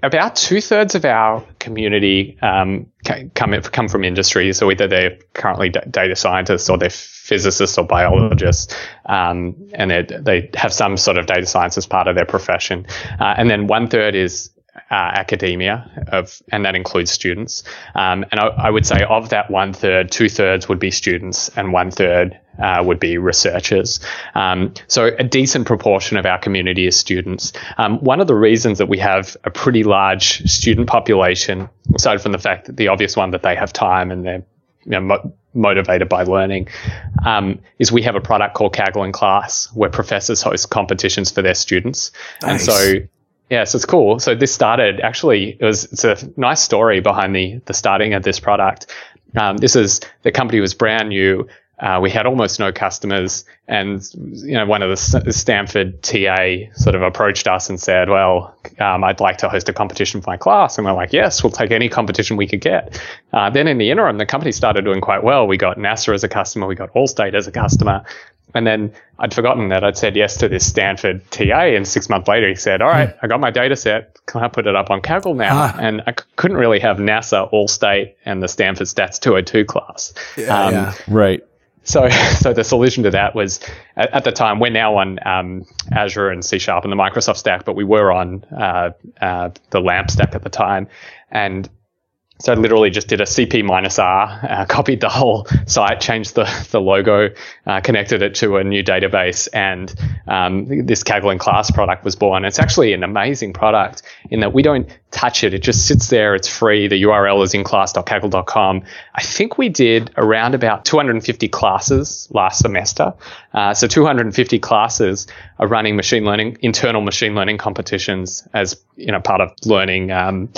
about 2/3 of our community come from industry. So either they're currently data scientists or they're physicists or biologists, and they have some sort of data science as part of their profession. And then 1/3 is academia, and that includes students. And I would say of that 1/3, 2/3 would be students and 1/3 would be researchers. So a decent proportion of our community is students. One of the reasons that we have a pretty large student population, aside from the fact that the obvious one that they have time and they're motivated by learning, is we have a product called Kaggle in Class where professors host competitions for their students. Nice. And so, yeah, so it's cool. So this started, actually, it's a nice story behind the starting of this product. The company was brand new. We had almost no customers, and one of the Stanford TA sort of approached us and said, "Well, I'd like to host a competition for my class." And we're like, "Yes, we'll take any competition we could get." Then in the interim, the company started doing quite well. We got NASA as a customer, we got Allstate as a customer, and then I'd forgotten that I'd said yes to this Stanford TA. And 6 months later, he said, "All right, I got my data set. Can I put it up on Kaggle now?" And I couldn't really have NASA, Allstate, and the Stanford Stats 202 class. Yeah, right. So the solution to that was, at the time, we're now on Azure and C# and the Microsoft stack, but we were on the LAMP stack at the time. And so I literally just did a CP-R, copied the whole site, changed the logo, connected it to a new database, and this Kaggle in Class product was born. It's actually an amazing product in that we don't touch it. It just sits there. It's free. The URL is inclass.kaggle.com. I think we did around about 250 classes last semester. So 250 classes are running internal machine learning competitions as part of learning some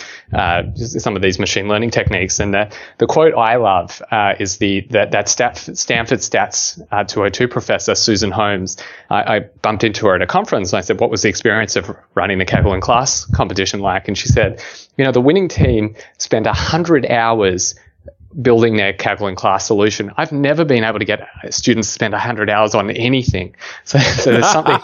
of these machine learning techniques. And the quote I love is that Stanford Stats 202 professor, Susan Holmes. I bumped into her at a conference, and I said, "What was the experience of running the Kaggle in Class competition like?" And she said, "The winning team spent 100 hours building their Kaggle in Class solution. I've never been able to get students to spend 100 hours on anything." So there's something...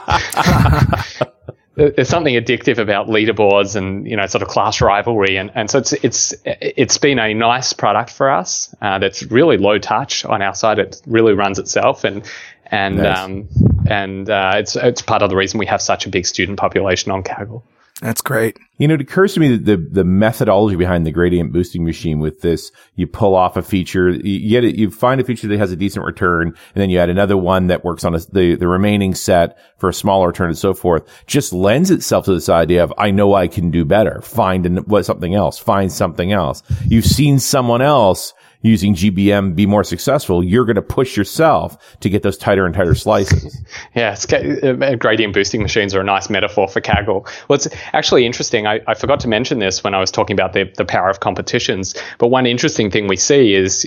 There's something addictive about leaderboards and, sort of class rivalry. And so it's been a nice product for us, that's really low touch on our side. It really runs itself and, nice. It's part of the reason we have such a big student population on Kaggle. That's great. It occurs to me that the methodology behind the gradient boosting machine with this, you pull off a feature, you find a feature that has a decent return, and then you add another one that works on the remaining set for a smaller return and so forth, just lends itself to this idea of, I know I can do better. Find something else. You've seen someone else using GBM be more successful, you're going to push yourself to get those tighter and tighter slices. Yeah, gradient boosting machines are a nice metaphor for Kaggle. Well, it's actually interesting. I forgot to mention this when I was talking about the power of competitions. But one interesting thing we see is,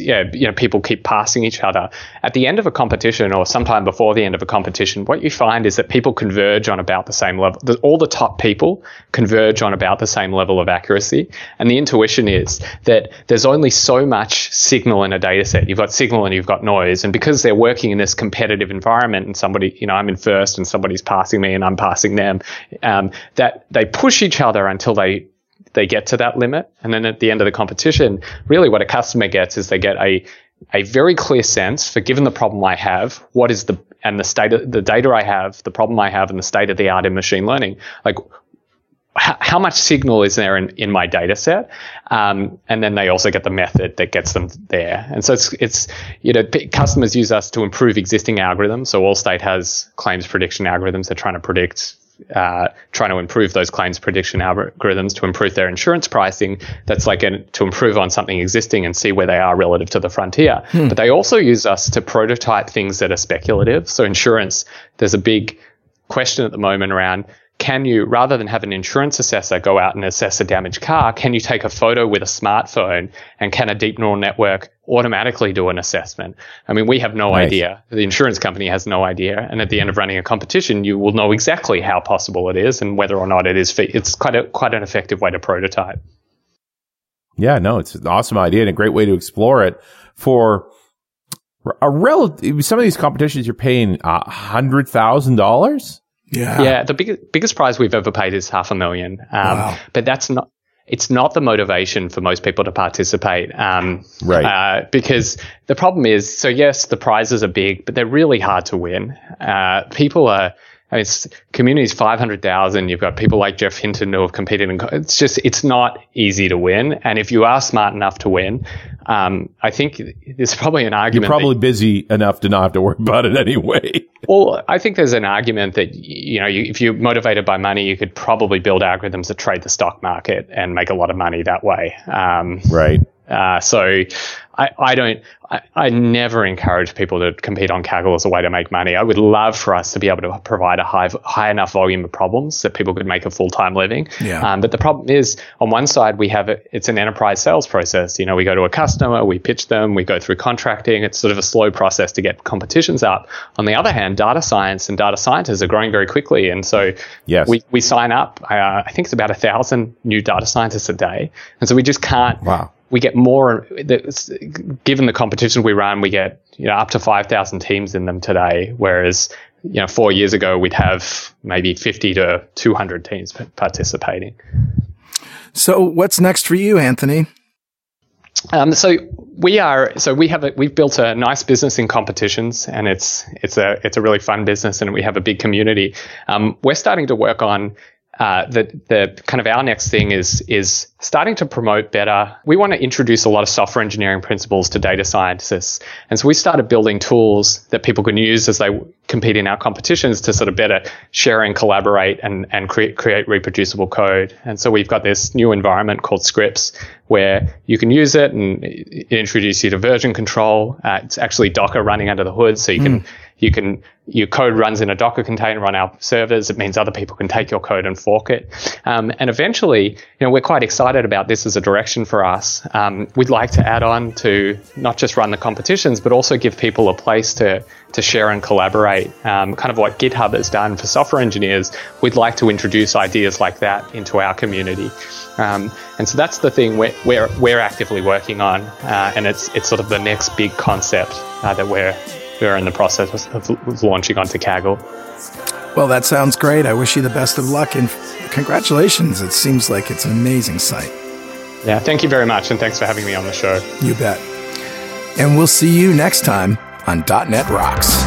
people keep passing each other. At the end of a competition, or sometime before the end of a competition, what you find is that people converge on about the same level. All the top people converge on about the same level of accuracy. And the intuition is that there's only so much signal in a data set. You've got signal and you've got noise. And because they're working in this competitive environment and somebody, I'm in first and somebody's passing me and I'm passing them, that they push each other until they get to that limit. And then at the end of the competition, really what a customer gets is they get a very clear sense for, given the problem I have, what is the state of the data I have, the problem I have, and the state of the art in machine learning. Like, how much signal is there in my data set? And then they also get the method that gets them there. And so customers use us to improve existing algorithms. So Allstate has claims prediction algorithms. They're trying to improve those claims prediction algorithms to improve their insurance pricing. That's to improve on something existing and see where they are relative to the frontier. But they also use us to prototype things that are speculative. So insurance, there's a big question at the moment around, can you, rather than have an insurance assessor go out and assess a damaged car, can you take a photo with a smartphone, and can a deep neural network automatically do an assessment? I mean, we have no idea. The insurance company has no idea. And at the end of running a competition, you will know exactly how possible it is and whether or not it is. It's quite an effective way to prototype. Yeah, no, it's an awesome idea and a great way to explore it for a relative. Some of these competitions, you're paying $100,000. Yeah. The biggest prize we've ever paid is $500,000. Wow. But that's not, it's not the motivation for most people to participate. Because the problem is, so yes, the prizes are big, but they're really hard to win. It's community's 500,000. You've got people like Geoff Hinton who have competed in, it's not easy to win. And if you are smart enough to win, I think there's probably an argument. You're probably busy enough to not have to worry about it anyway. Well, I think there's an argument that, if you're motivated by money, you could probably build algorithms that trade the stock market and make a lot of money that way. So I never encourage people to compete on Kaggle as a way to make money. I would love for us to be able to provide a high enough volume of problems that people could make a full-time living. Yeah. But the problem is, on one side, we have it's an enterprise sales process. We go to a customer, we pitch them, we go through contracting. It's sort of a slow process to get competitions up. On the other hand, data science and data scientists are growing very quickly. And so we sign up, I think it's about 1,000 new data scientists a day. And so we just can't. Wow. We get more, given the competition we run, we get, up to 5,000 teams in them today. Whereas, 4 years ago, we'd have maybe 50 to 200 teams participating. So what's next for you, Anthony? We've built a nice business in competitions, and it's a really fun business, and we have a big community. We're starting to work on, the kind of our next thing is starting to promote better. We want to introduce a lot of software engineering principles to data scientists. And so we started building tools that people can use as they compete in our competitions to sort of better share and collaborate and create reproducible code. And so we've got this new environment called Scripts where you can use it, and it introduces you to version control. It's actually Docker running under the hood, so you can your code runs in a Docker container on our servers. It means other people can take your code and fork it. And eventually, we're quite excited about this as a direction for us. We'd like to add on to not just run the competitions, but also give people a place to share and collaborate. Kind of what GitHub has done for software engineers. We'd like to introduce ideas like that into our community. And so that's the thing we're actively working on. And it's sort of the next big concept that we're in the process of launching onto Kaggle. Well, that sounds great. I wish you the best of luck, and congratulations. It seems like it's an amazing site. Yeah, thank you very much, and thanks for having me on the show. You bet. And we'll see you next time on .NET Rocks.